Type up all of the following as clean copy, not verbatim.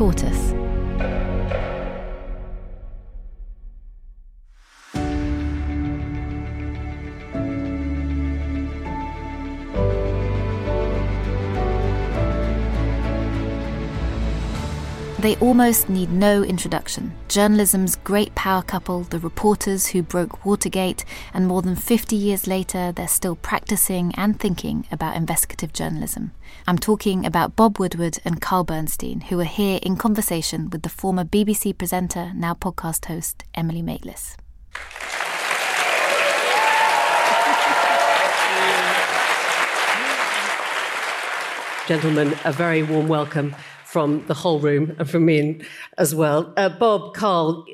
Tortoise. They almost need no introduction. Journalism's great power couple, the reporters who broke Watergate, and more than 50 years later, they're still practicing and thinking about investigative journalism. I'm talking about Bob Woodward and Carl Bernstein, who are here in conversation with the former BBC presenter, now podcast host, Emily Maitlis. Gentlemen, a very warm welcome from the whole room and from me as well. Bob, Carl,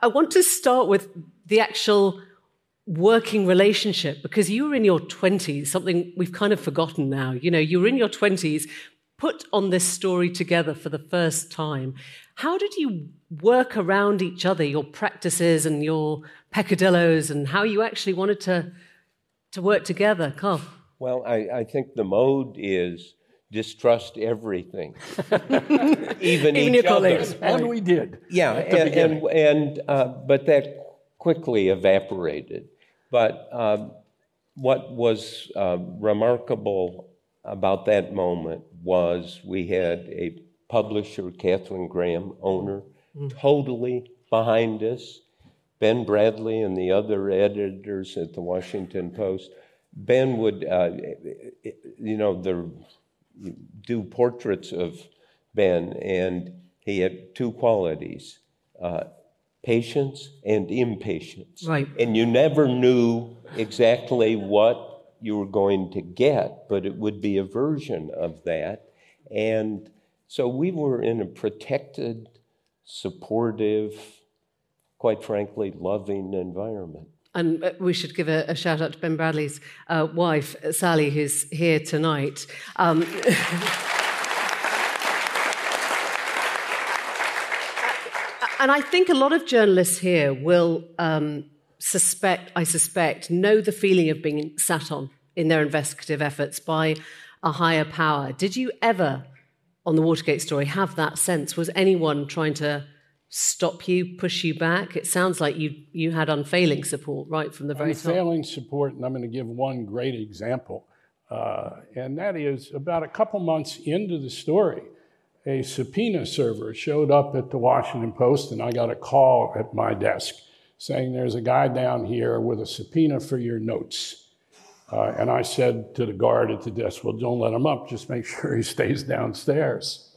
I want to start with the actual working relationship, because you were in your 20s, something we've kind of forgotten now. You know, you were in your 20s, put on this story together for the first time. How did you work around each other, your practices and your peccadillos, and how you actually wanted to work together, Carl? Well, I think the mode is distrust everything, even each other. And we did. Yeah, but that quickly evaporated. But what was remarkable about that moment was we had a publisher, Katherine Graham, owner, totally behind us. Ben Bradlee and the other editors at the Washington Post. Ben would, do portraits of Ben, and he had two qualities, patience and impatience. Right. And you never knew exactly what you were going to get, but it would be a version of that. And so we were in a protected, supportive, quite frankly, loving environment. And we should give a shout-out to Ben Bradlee's wife, Sally, who's here tonight. And I think a lot of journalists here will know the feeling of being sat on in their investigative efforts by a higher power. Did you ever, on the Watergate story, have that sense? Was anyone trying to stop you, push you back? It sounds like you had unfailing support right from the very top. Unfailing support, and I'm going to give one great example. And that is, about a couple months into the story, a subpoena server showed up at the Washington Post, and I got a call at my desk saying, there's a guy down here with a subpoena for your notes. And I said to the guard at the desk, well, don't let him up, just make sure he stays downstairs.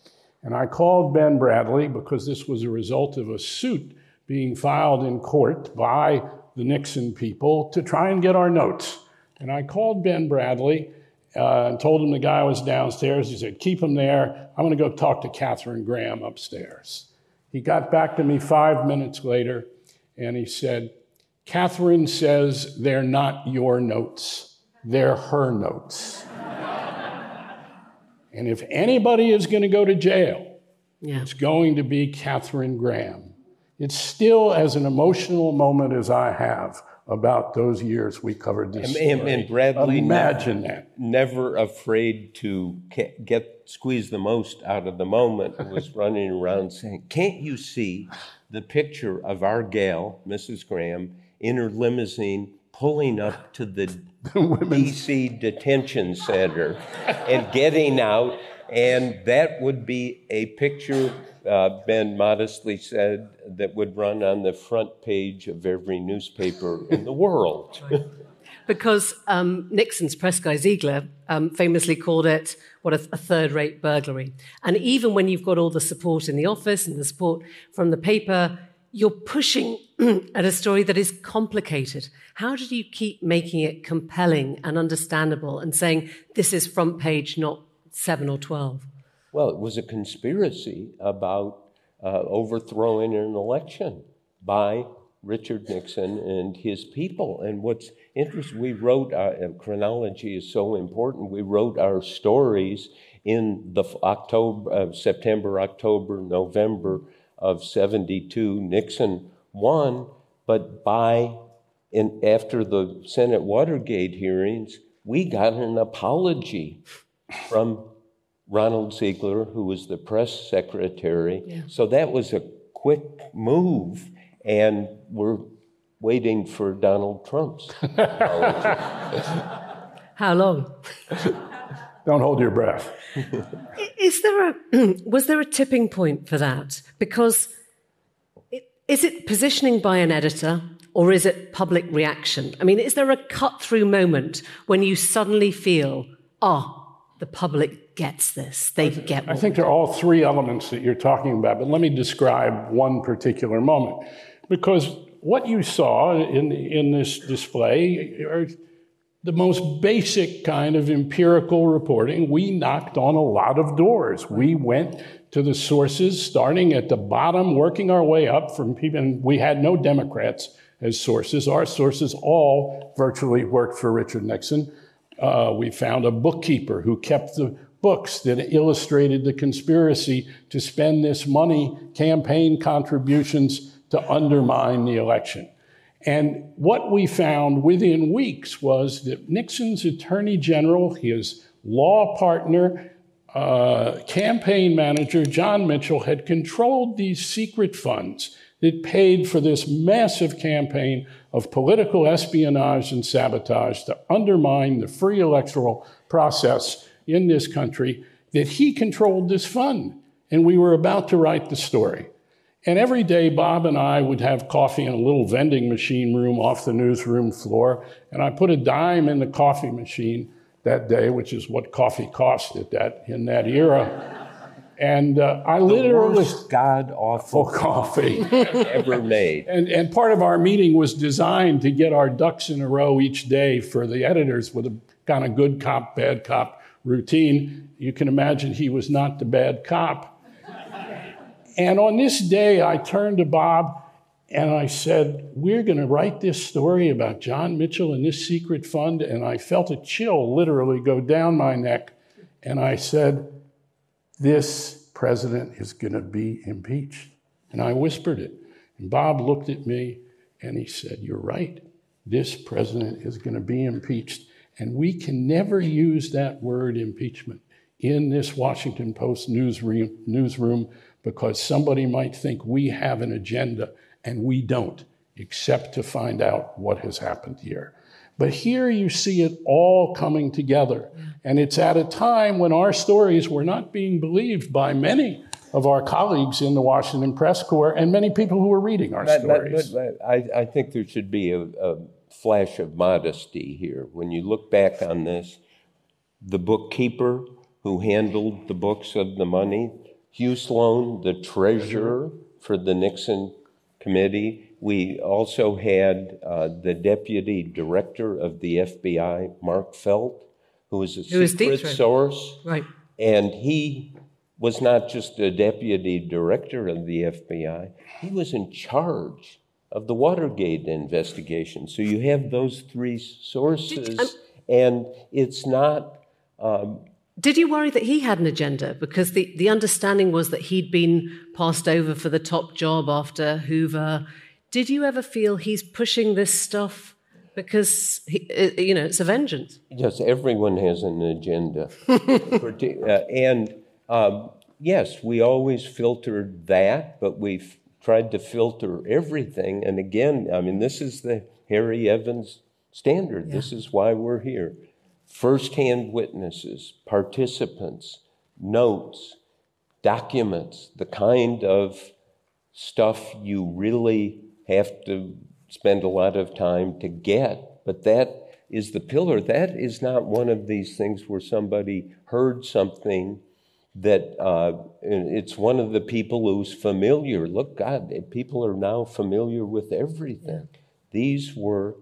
And I called Ben Bradlee because this was a result of a suit being filed in court by the Nixon people to try and get our notes. And I called Ben Bradlee and told him the guy was downstairs. He said, keep him there. I'm going to go talk to Katherine Graham upstairs. He got back to me 5 minutes later, and he said, Katherine says they're not your notes. They're her notes. And if anybody is going to go to jail, it's going to be Katherine Graham. It's still as an emotional moment as I have about those years we covered this story. And Bradlee, imagine that. Never afraid to squeeze the most out of the moment, was running around saying, can't you see the picture of our gal, Mrs. Graham, in her limousine, pulling up to the DC detention center and getting out, and that would be a picture, Ben modestly said, that would run on the front page of every newspaper in the world. Right. Because Nixon's press guy, Ziegler, famously called it, a third-rate burglary. And even when you've got all the support in the office and the support from the paper, you're pushing at a story that is complicated. How did you keep making it compelling and understandable and saying, this is front page, not 7 or 12? Well, it was a conspiracy about overthrowing an election by Richard Nixon and his people. And what's interesting, we wrote, chronology is so important, we wrote our stories in the September, October, November of 72, Nixon won, but after the Senate Watergate hearings, we got an apology from Ronald Ziegler, who was the press secretary. Yeah. So that was a quick move, and we're waiting for Donald Trump's apology. How long? Don't hold your breath. Was there a tipping point for that? Because is it positioning by an editor, or is it public reaction? I mean, is there a cut-through moment when you suddenly feel, the public gets this, they get what I think there are all three elements that you're talking about, but let me describe one particular moment. Because what you saw in this display are the most basic kind of empirical reporting. We knocked on a lot of doors. We went to the sources, starting at the bottom, working our way up from people, and we had no Democrats as sources. Our sources all virtually worked for Richard Nixon. We found a bookkeeper who kept the books that illustrated the conspiracy to spend this money, campaign contributions, to undermine the election. And what we found within weeks was that Nixon's attorney general, his law partner, campaign manager, John Mitchell, had controlled these secret funds that paid for this massive campaign of political espionage and sabotage to undermine the free electoral process in this country, that he controlled this fund. And we were about to write the story. And every day, Bob and I would have coffee in a little vending machine room off the newsroom floor. And I put a dime in the coffee machine that day, which is what coffee cost at in that era. And I literally... god-awful coffee ever made. And part of our meeting was designed to get our ducks in a row each day for the editors with a kind of good cop, bad cop routine. You can imagine he was not the bad cop. And on this day, I turned to Bob and I said, we're going to write this story about John Mitchell and this secret fund. And I felt a chill literally go down my neck. And I said... this president is going to be impeached. And I whispered it. And Bob looked at me and he said, you're right. This president is going to be impeached. And we can never use that word impeachment in this Washington Post newsroom because somebody might think we have an agenda and we don't, except to find out what has happened here. But here you see it all coming together. And it's at a time when our stories were not being believed by many of our colleagues in the Washington Press Corps and many people who were reading our stories. I think there should be a flash of modesty here. When you look back on this, the bookkeeper who handled the books of the money, Hugh Sloan, the treasurer for the Nixon committee. We also had the deputy director of the FBI, Mark Felt, who was a secret source. Right. And he was not just a deputy director of the FBI. He was in charge of the Watergate investigation. So you have those three sources, and it's not... Did you worry that he had an agenda? Because the understanding was that he'd been passed over for the top job after Hoover. Did you ever feel he's pushing this stuff because, it's a vengeance? Yes, everyone has an agenda. Yes, we always filtered that, but we've tried to filter everything. And again, I mean, this is the Harry Evans standard. Yeah. This is why we're here. First-hand witnesses, participants, notes, documents, the kind of stuff you really have to spend a lot of time to get. But that is the pillar. That is not one of these things where somebody heard something that it's one of the people who's familiar. Look, God, people are now familiar with everything. These were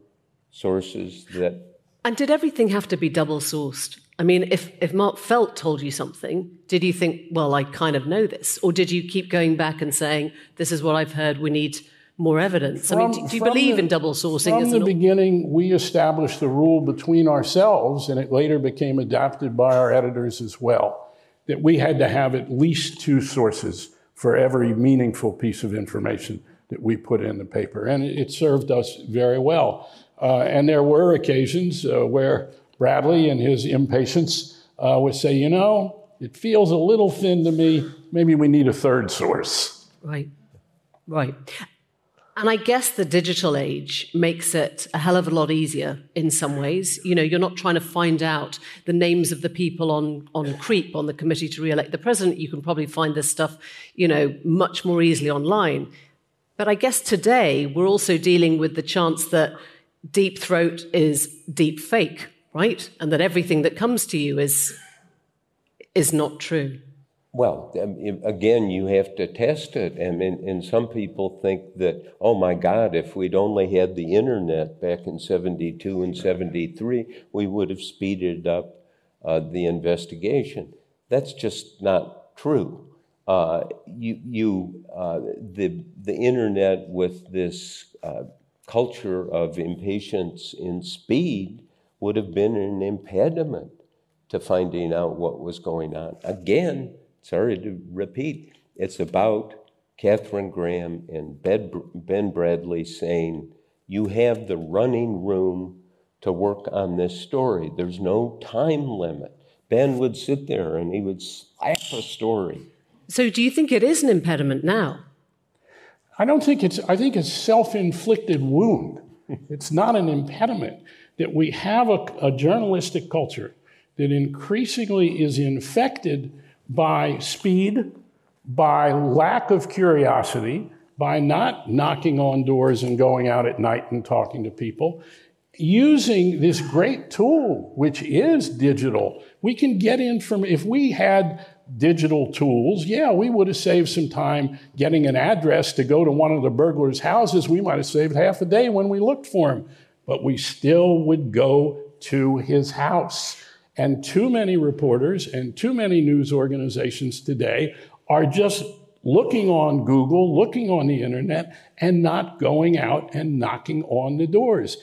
sources that... And did everything have to be double-sourced? I mean, if Mark Felt told you something, did you think, well, I kind of know this? Or did you keep going back and saying, this is what I've heard, we need more evidence? Do you believe in double-sourcing? From the beginning, we established the rule between ourselves, and it later became adopted by our editors as well, that we had to have at least two sources for every meaningful piece of information that we put in the paper. And it served us very well. And there were occasions where Bradlee, in his impatience, would say, It feels a little thin to me. Maybe we need a third source. Right, right. And I guess the digital age makes it a hell of a lot easier in some ways. You know, you're not trying to find out the names of the people on CREEP, on the Committee to Re-elect the President. You can probably find this stuff, you know, much more easily online. But I guess today we're also dealing with the chance that deep throat is deep fake, right? And that everything that comes to you is not true. Well, again, you have to test it. I mean, and some people think that, oh, my God, if we'd only had the Internet back in 72 and 73, we would have speeded up the investigation. That's just not true. The Internet with this culture of impatience in speed would have been an impediment to finding out what was going on. Again, sorry to repeat, it's about Katherine Graham and Ben Bradlee saying, you have the running room to work on this story. There's no time limit. Ben would sit there and he would slap a story. So do you think it is an impediment now? I don't think it's, I think it's self-inflicted wound. It's not an impediment that we have a journalistic culture that increasingly is infected by speed, by lack of curiosity, by not knocking on doors and going out at night and talking to people, using this great tool, which is digital. We can get in from, if we had digital tools, yeah, we would have saved some time getting an address to go to one of the burglars' houses. We might have saved half a day when we looked for him, but we still would go to his house. And too many reporters and too many news organizations today are just looking on Google, looking on the Internet, and not going out and knocking on the doors.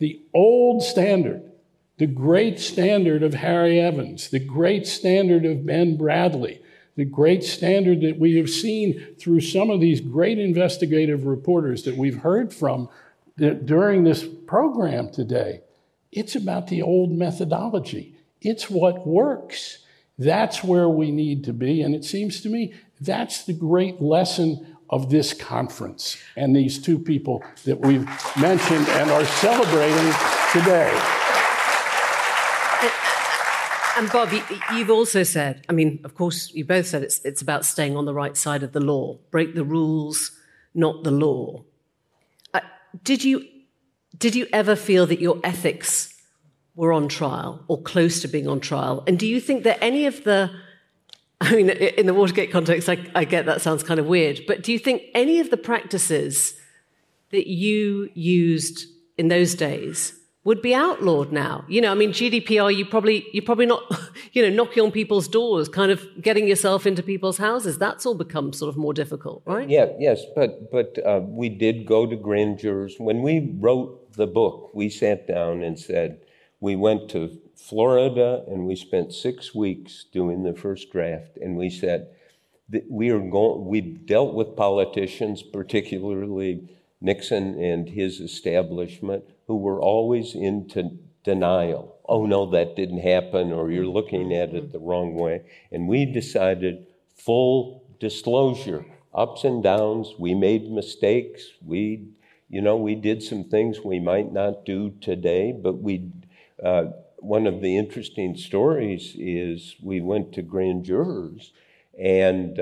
The old standard, the great standard of Harry Evans, the great standard of Ben Bradlee, the great standard that we have seen through some of these great investigative reporters that we've heard from during this program today, it's about the old methodology. It's what works. That's where we need to be. And it seems to me that's the great lesson of this conference and these two people that we've mentioned and are celebrating today. And Bob, you've also said, I mean, of course, you both said it's about staying on the right side of the law. Break the rules, not the law. Did you ever feel that your ethics were on trial or close to being on trial? And do you think that any of the, I mean, in the Watergate context, I get that sounds kind of weird, but do you think any of the practices that you used in those days would be outlawed now? You know, I mean, GDPR, you're probably not, you know, knocking on people's doors, kind of getting yourself into people's houses. That's all become sort of more difficult, right? Yeah, yes, but we did go to grand jurors. When we wrote the book, we sat down and said, we went to Florida and we spent 6 weeks doing the first draft, and we said that we dealt with politicians, particularly Nixon and his establishment, who were always into denial. Oh no, that didn't happen, or you're looking at it the wrong way. And we decided full disclosure, ups and downs. We made mistakes. We did some things we might not do today, but we. One of the interesting stories is we went to grand jurors, and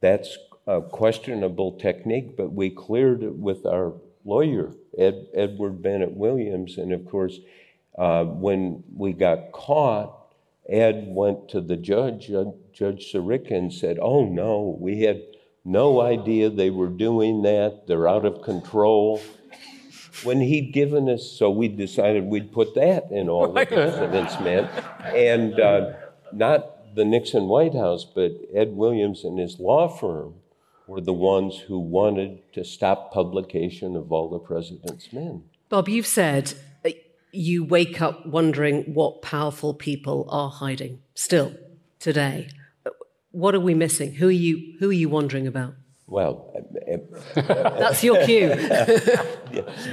that's a questionable technique, but we cleared it with our lawyer, Edward Bennett Williams, and of course, when we got caught, Ed went to the judge, Judge Sirica, and said, oh no, we had no idea they were doing that, they're out of control. When he'd given us, so we decided we'd put that in all the president's men, and not the Nixon White House, but Ed Williams and his law firm were the ones who wanted to stop publication of all the president's men. Bob, you've said you wake up wondering what powerful people are hiding still today. What are we missing? Who are you wondering about? Well, that's your cue.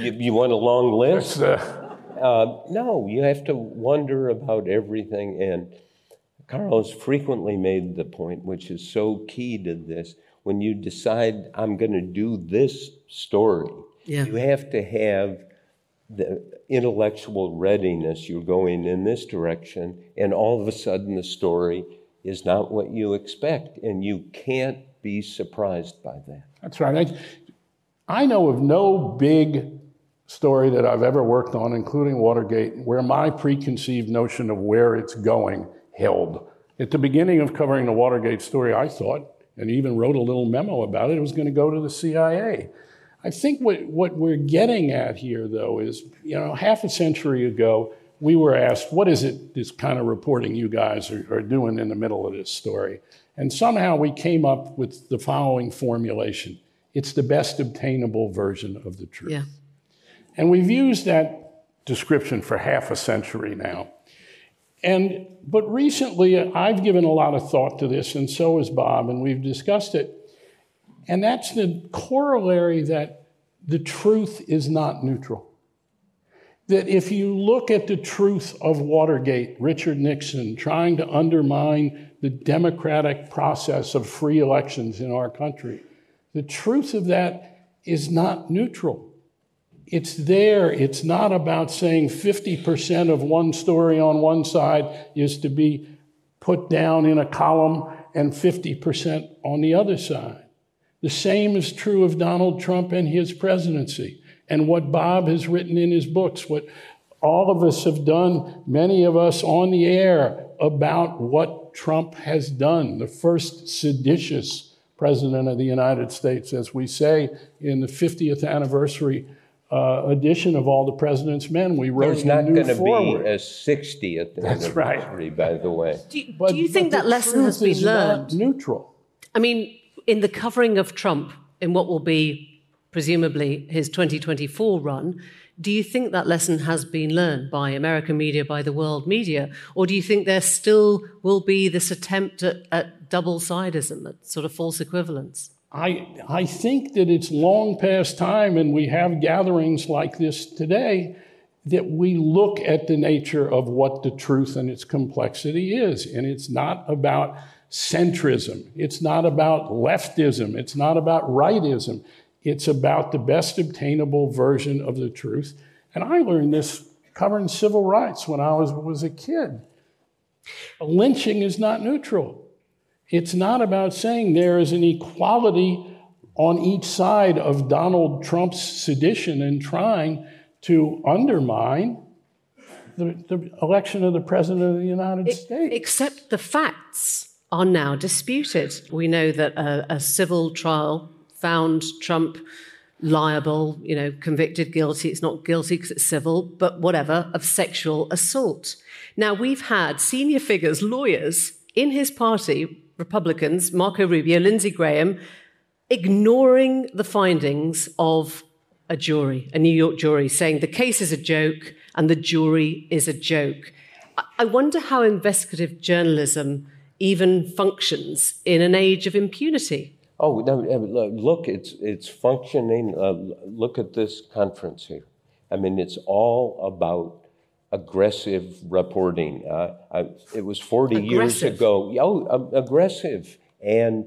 you want a long list? No, you have to wonder about everything. And Carl's frequently made the point, which is so key to this, when you decide I'm going to do this story, you have to have the intellectual readiness. You're going in this direction, and all of a sudden the story is not what you expect, and you can't be surprised by that. That's right. I know of no big story that I've ever worked on, including Watergate, where my preconceived notion of where it's going held. At the beginning of covering the Watergate story, I thought, and even wrote a little memo about it, it was going to go to the CIA. I think what we're getting at here, though, is, you know, half a century ago, we were asked, what is it, this kind of reporting you guys are doing in the middle of this story? And somehow we came up with the following formulation. It's the best obtainable version of the truth. Yeah. And we've used that description for half a century now. But recently, I've given a lot of thought to this, and so has Bob, and we've discussed it. And that's the corollary that the truth is not neutral. That if you look at the truth of Watergate, Richard Nixon trying to undermine the democratic process of free elections in our country, the truth of that is not neutral. It's there. It's not about saying 50% of one story on one side is to be put down in a column and 50% on the other side. The same is true of Donald Trump and his presidency and what Bob has written in his books, what all of us have done, many of us on the air, about what Trump has done, the first seditious president of the United States, as we say in the 50th anniversary edition of All the President's Men. We wrote There's not going to be a 60th anniversary, right. By the way. Do you think that lesson has been learned? Neutral. I mean, in the covering of Trump, in what will be presumably his 2024 run, do you think that lesson has been learned by American media, by the world media? Or do you think there still will be this attempt at double-sidism, at sort of false equivalence? I think that it's long past time, and we have gatherings like this today, that we look at the nature of what the truth and its complexity is. And it's not about centrism. It's not about leftism. It's not about rightism. It's about the best obtainable version of the truth. And I learned this covering civil rights when I was a kid. Lynching is not neutral. It's not about saying there is an equality on each side of Donald Trump's sedition and trying to undermine the election of the President of the United States. Except the facts are now disputed. We know that a civil trial found Trump liable, you know, convicted guilty. It's not guilty because it's civil, but whatever, of sexual assault. Now, we've had senior figures, lawyers in his party, Republicans, Marco Rubio, Lindsey Graham, ignoring the findings of a jury, a New York jury, saying the case is a joke and the jury is a joke. I wonder how investigative journalism even functions in an age of impunity. Oh, no, look, it's functioning. Look at this conference here. I mean, it's all about aggressive reporting. It was 40 years ago. Aggressive. And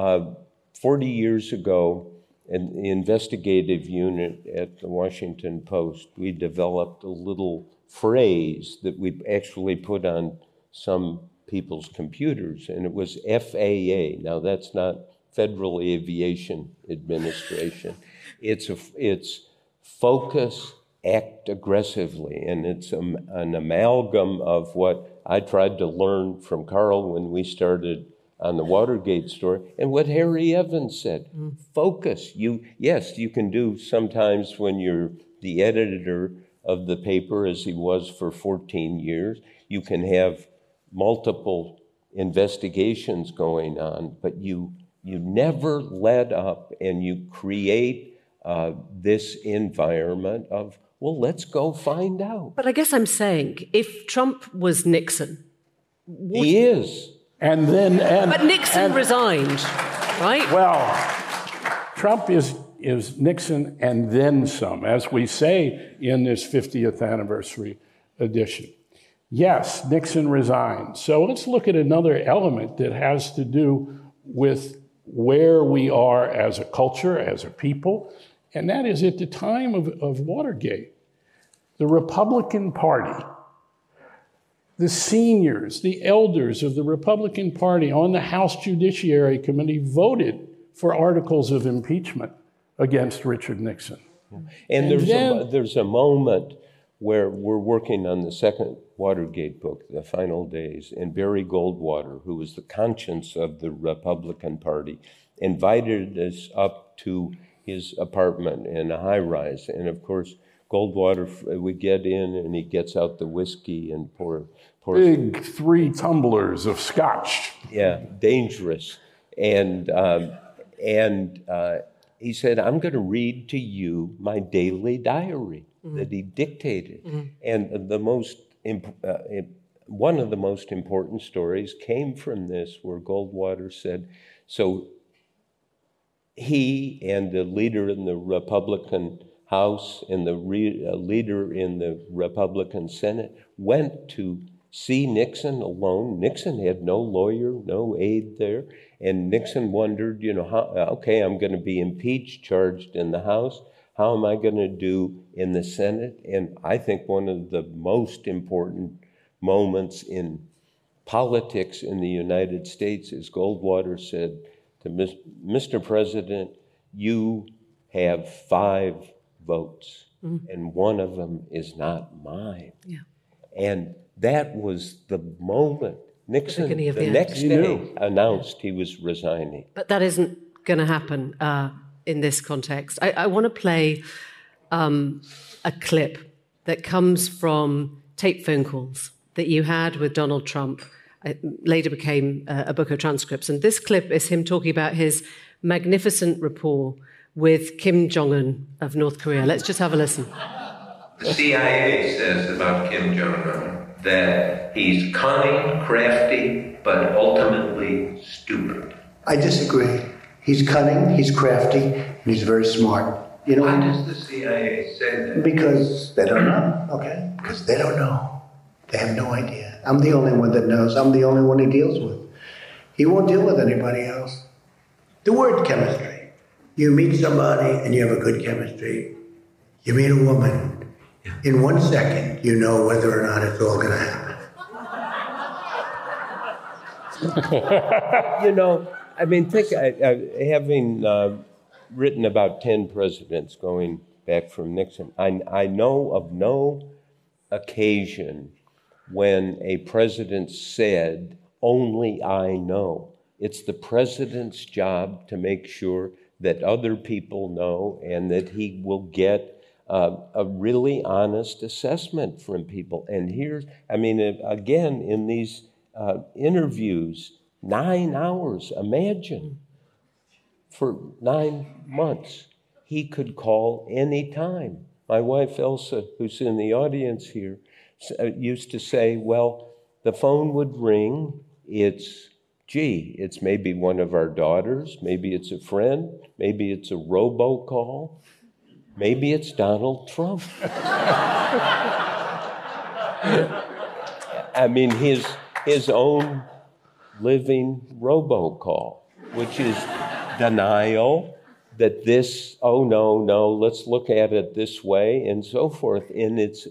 40 years ago, in the investigative unit at the Washington Post, we developed a little phrase that we actually put on some people's computers, and it was FAA. Now, that's not Federal Aviation Administration. It's focus, act aggressively, and it's an amalgam of what I tried to learn from Carl when we started on the Watergate story, and what Harry Evans said. Focus. Yes, you can do sometimes when you're the editor of the paper, as he was for 14 years, you can have multiple investigations going on, but you never let up, and you create this environment of, well, let's go find out. But I guess I'm saying, if Trump was Nixon... He is. And then... But Nixon resigned, right? Well, Trump is Nixon and then some, as we say in this 50th anniversary edition. Yes, Nixon resigned. So let's look at another element that has to do with where we are as a culture, as a people, and that is at the time of Watergate, the Republican Party, the seniors, the elders of the Republican Party on the House Judiciary Committee voted for articles of impeachment against Richard Nixon. And there's a moment where we're working on the second Watergate book, The Final Days, and Barry Goldwater, who was the conscience of the Republican Party, invited us up to his apartment in a high-rise. And of course, Goldwater, we get in and he gets out the whiskey and pours big 3 tumblers of scotch. Yeah, dangerous. And he said, "I'm going to read to you my daily diary," mm-hmm. that he dictated. Mm-hmm. And one of the most important stories came from this, where Goldwater said, so he and the leader in the Republican House and the leader in the Republican Senate went to see Nixon alone. Nixon had no lawyer, no aide there. And Nixon wondered, okay, I'm going to be impeached, charged in the House. How am I going to do in the Senate? And I think one of the most important moments in politics in the United States is Goldwater said to Mr. President, you have 5 votes, mm-hmm. and one of them is not mine. Yeah. And that was the moment. Nixon, the next day, announced he was resigning. But that isn't going to happen in this context. I want to play a clip that comes from tape phone calls that you had with Donald Trump. It later became a book of transcripts. And this clip is him talking about his magnificent rapport with Kim Jong-un of North Korea. Let's just have a listen. The CIA says about Kim Jong-un that he's cunning, crafty, but ultimately stupid. I disagree. He's cunning, he's crafty, and he's very smart. Why does the CIA say that? Because they don't know, okay? Because they don't know. They have no idea. I'm the only one that knows. I'm the only one he deals with. He won't deal with anybody else. The word chemistry. You meet somebody and you have a good chemistry. You meet a woman. In 1 second, you know whether or not it's all going to happen. Having written about 10 presidents going back from Nixon, I know of no occasion when a president said, "Only I know." It's the president's job to make sure that other people know, and that he will get a really honest assessment from people. And here, again, in these interviews, 9 hours, imagine, for 9 months, he could call any time. My wife, Elsa, who's in the audience here, used to say, well, the phone would ring, it's maybe one of our daughters, maybe it's a friend, maybe it's a robocall, maybe it's Donald Trump. His own living robocall, which is denial that this, let's look at it this way, and so forth. And it's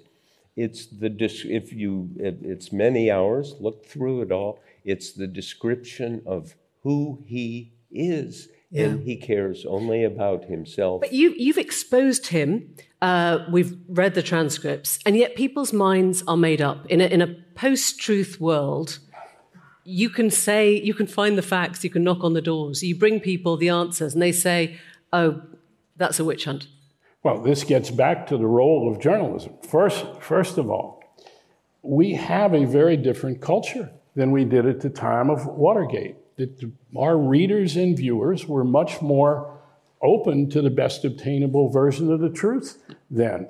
many hours, look through it all. It's the description of who he is, and he cares only about himself. But you've exposed him. We've read the transcripts, and yet people's minds are made up. In a post-truth world, you can say, you can find the facts, you can knock on the doors, you bring people the answers, and they say, "Oh, that's a witch hunt." Well, this gets back to the role of journalism. First of all, we have a very different culture than we did at the time of Watergate. Our readers and viewers were much more open to the best obtainable version of the truth then.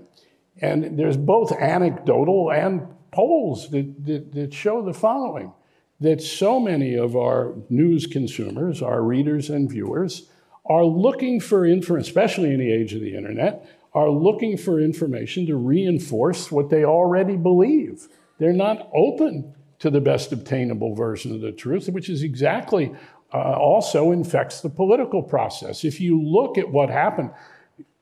And there's both anecdotal and polls that show the following, that so many of our news consumers, our readers and viewers, are looking for information, especially in the age of the internet, are looking for information to reinforce what they already believe. They're not open to the best obtainable version of the truth, which is exactly also infects the political process. If you look at what happened,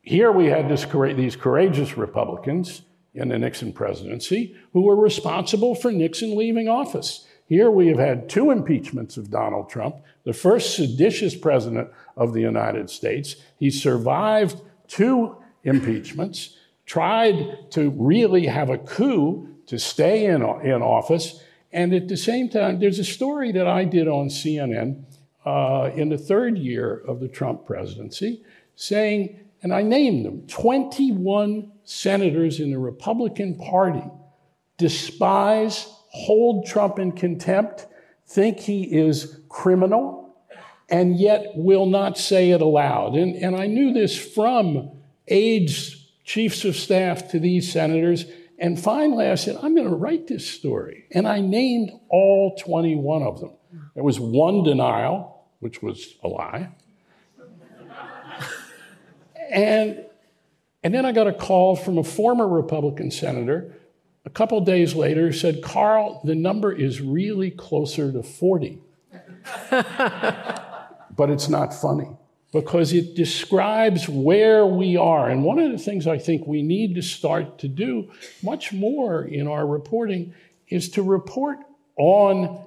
here we had these courageous Republicans in the Nixon presidency who were responsible for Nixon leaving office. Here we have had two impeachments of Donald Trump, the first seditious president of the United States. He survived two impeachments, tried to really have a coup to stay in office. And at the same time, there's a story that I did on CNN in the third year of the Trump presidency saying, and I named them, 21 senators in the Republican Party despise, hold Trump in contempt, think he is criminal, and yet will not say it aloud. And I knew this from aides, chiefs of staff to these senators. And finally, I said, I'm going to write this story. And I named all 21 of them. There was one denial, which was a lie. And then I got a call from a former Republican senator a couple days later said, Carl, the number is really closer to 40. But it's not funny because it describes where we are. And one of the things I think we need to start to do much more in our reporting is to report on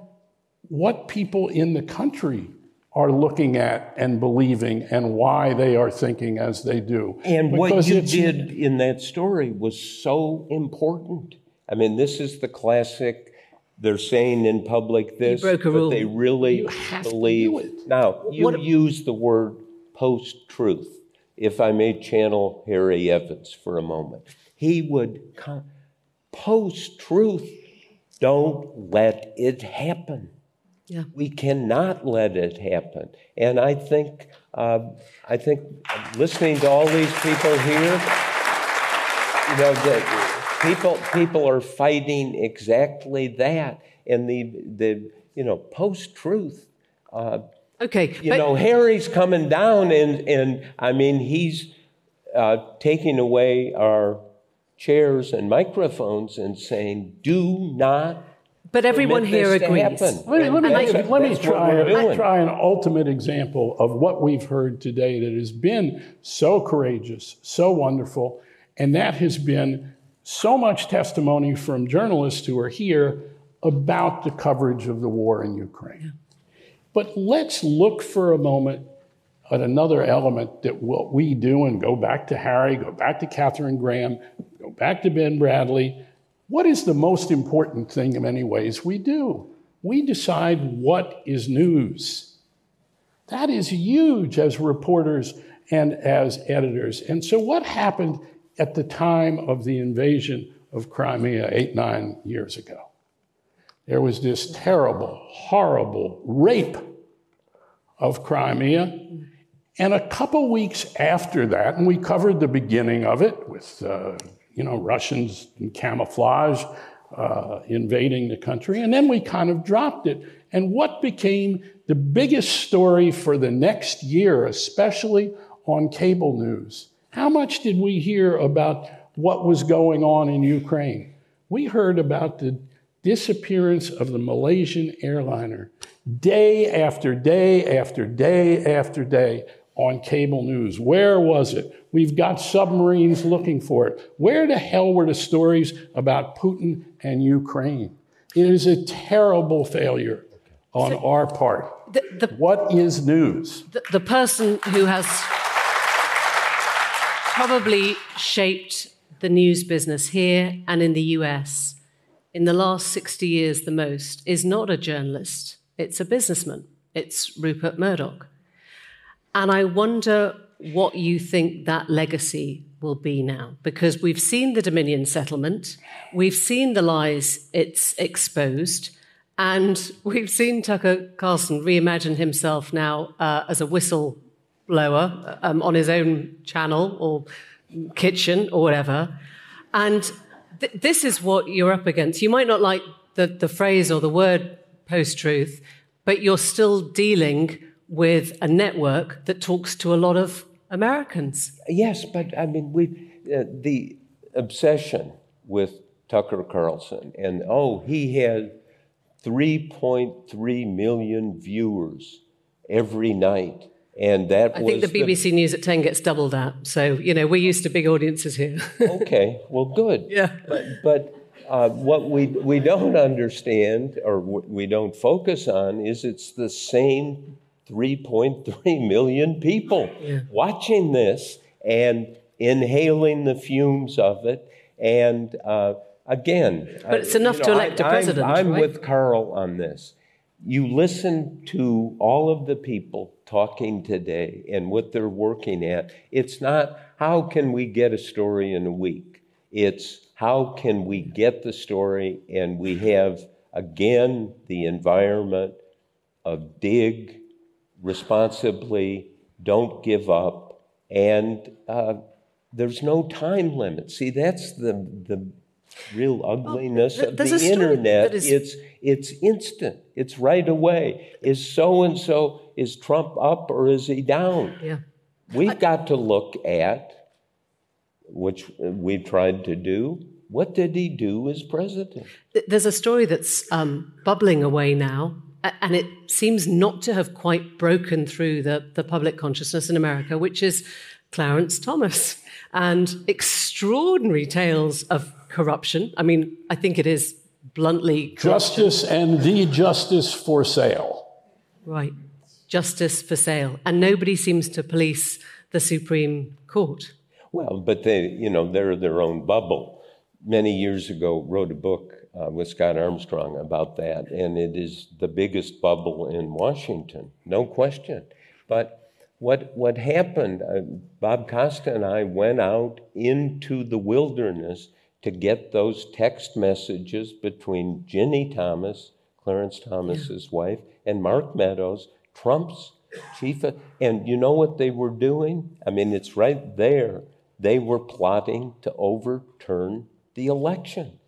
what people in the country are looking at and believing and why they are thinking as they do. And because what you did in that story was so important. I mean, this is the classic, they're saying in public this, but they really believe. Now, you use the word post-truth. If I may channel Harry Evans for a moment, he would, post-truth, don't let it happen. Yeah. We cannot let it happen. And I think listening to all these people here, you know, people are fighting exactly that. And the post-truth. Harry's coming down, and I mean he's taking away our chairs and microphones and saying, do not. But everyone here agrees. Let me try an ultimate example of what we've heard today that has been so courageous, so wonderful, and that has been so much testimony from journalists who are here about the coverage of the war in Ukraine. But let's look for a moment at another element that what we do, and go back to Harry, go back to Katherine Graham, go back to Ben Bradlee. What is the most important thing in many ways we do? We decide what is news. That is huge as reporters and as editors. And so what happened at the time of the invasion of Crimea 8-9 years ago? There was this terrible, horrible rape of Crimea. And a couple weeks after that, and we covered the beginning of it with Russians in camouflage invading the country. And then we kind of dropped it. And what became the biggest story for the next year, especially on cable news? How much did we hear about what was going on in Ukraine? We heard about the disappearance of the Malaysian airliner day after day after day after day on cable news. Where was it? We've got submarines looking for it. Where the hell were the stories about Putin and Ukraine? It is a terrible failure on our part. What is news? The person who has probably shaped the news business here and in the US in the last 60 years the most is not a journalist. It's a businessman. It's Rupert Murdoch. And I wonder what you think that legacy will be now, because we've seen the Dominion settlement, we've seen the lies it's exposed, and we've seen Tucker Carlson reimagine himself now as a whistleblower on his own channel or kitchen or whatever. And this is what you're up against. You might not like the phrase or the word post-truth, but you're still dealing with a network that talks to a lot of Americans. Yes, but I mean, the obsession with Tucker Carlson. And oh, he had 3.3 million viewers every night. And that I think the BBC News at 10 gets double that. So, you know, we're used to big audiences here. Okay, well, good. Yeah. But what we don't understand or we don't focus on is it's the same 3.3 million people watching this and inhaling the fumes of it. And again... But it's enough to elect a president, right? I'm with Carl on this. You listen to all of the people talking today and what they're working at. It's not, how can we get a story in a week? It's, how can we get the story? And we have, again, the environment of dig responsibly, don't give up, and there's no time limit. See, that's the real ugliness of the internet. It's instant. It's right away. Is so-and-so, is Trump up or is he down? Yeah. We've got to look at, which we've tried to do, what did he do as president? There's a story that's bubbling away now, and it seems not to have quite broken through the public consciousness in America, which is Clarence Thomas and extraordinary tales of corruption. I mean, I think it is bluntly corruption. Justice and the justice for sale. Right. Justice for sale. And nobody seems to police the Supreme Court. Well, but they, you know, they're their own bubble. Many years ago, wrote a book with Scott Armstrong about that, and it is the biggest bubble in Washington, no question. But what happened, Bob Costa and I went out into the wilderness to get those text messages between Ginny Thomas, Clarence Thomas's wife, and Mark Meadows, Trump's chief of, and you know what they were doing? I mean, it's right there. They were plotting to overturn the election.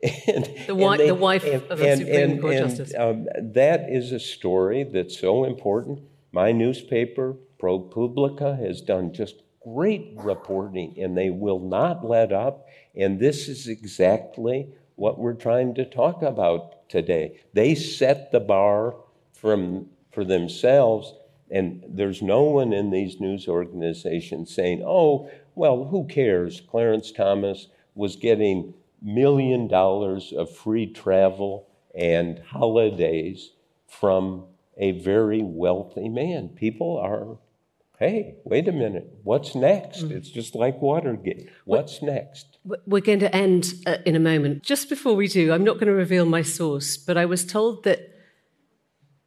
The wife of a Supreme Court Justice. That is a story that's so important. My newspaper, ProPublica, has done just great reporting, and they will not let up. And this is exactly what we're trying to talk about today. They set the bar for themselves, and there's no one in these news organizations saying, oh, well, who cares? Clarence Thomas was getting $1 million of free travel and holidays from a very wealthy man. People are, hey, wait a minute, what's next? It's just like Watergate. What's next? We're going to end in a moment. Just before we do, I'm not going to reveal my source, but I was told that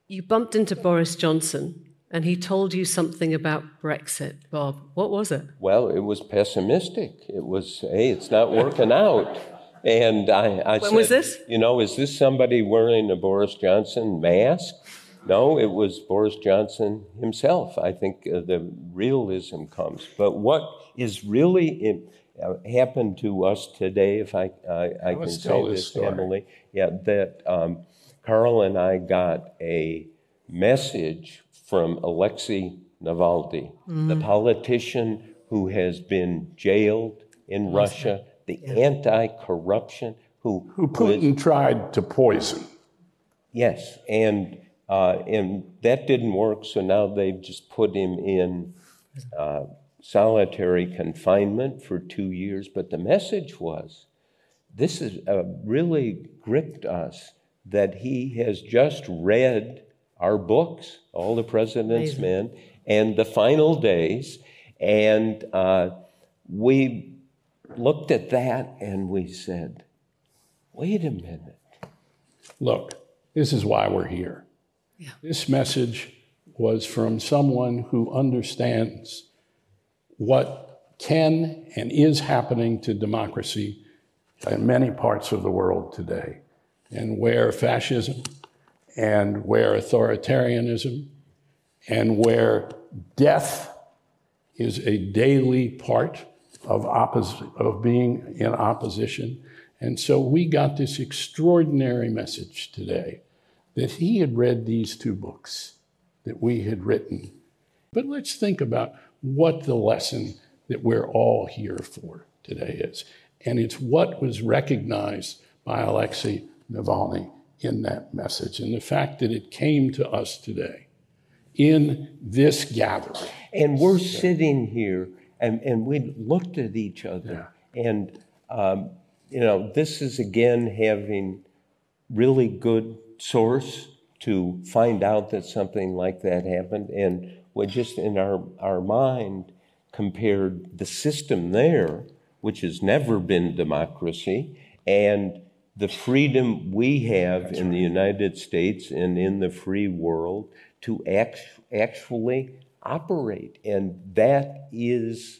you bumped into Boris Johnson and he told you something about Brexit, Bob. What was it? Well, it was pessimistic. It was, hey, it's not working out. And I said, when was this? You know, is this somebody wearing a Boris Johnson mask? No, it was Boris Johnson himself. I think the realism comes. But what is really happened to us today, if I can say this, Emily, that Carl and I got a message from Alexei Navalny, the politician who has been jailed in Russia, the anti-corruption who Putin tried to poison. Yes, and that didn't work, so now they've just put him in solitary confinement for 2 years. But the message was, this is really gripped us, that he has just read our books, All the President's Men, and The Final Days. And we looked at that and we said, wait a minute. Look, this is why we're here. Yeah. This message was from someone who understands what can and is happening to democracy in many parts of the world today, and where fascism and where authoritarianism and where death is a daily part of being in opposition. And so we got this extraordinary message today that he had read these two books that we had written. But let's think about what the lesson that we're all here for today is. And it's what was recognized by Alexei Navalny in that message, and the fact that it came to us today in this gathering. And we're sitting here, and we looked at each other, and you know, this is again having really good source to find out that something like that happened, and we just in our mind compared the system there, which has never been democracy, and the freedom we have in the United States and in the free world to actually operate. And that is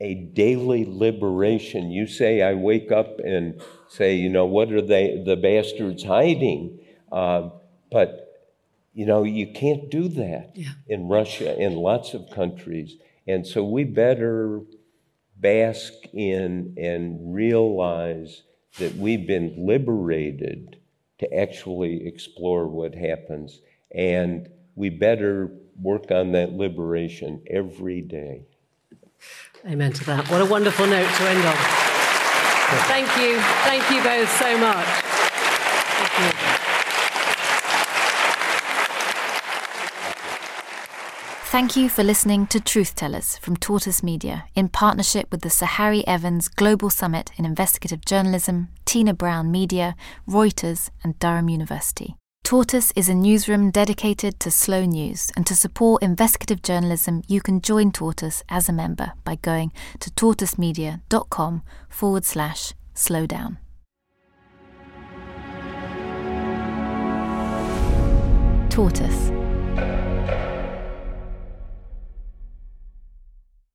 a daily liberation. You say, I wake up and say, you know, what are they, the bastards hiding? But, you know, you can't do that in Russia, in lots of countries. And so we better bask in and realize that we've been liberated to actually explore what happens. And we better work on that liberation every day. Amen to that. What a wonderful note to end on. Thank you. Thank you both so much. Thank you. Thank you for listening to Truth Tellers from Tortoise Media in partnership with the Sir Harry Evans Global Summit in Investigative Journalism, Tina Brown Media, Reuters and Durham University. Tortoise is a newsroom dedicated to slow news, and to support investigative journalism you can join Tortoise as a member by going to tortoisemedia.com/slowdown. Tortoise.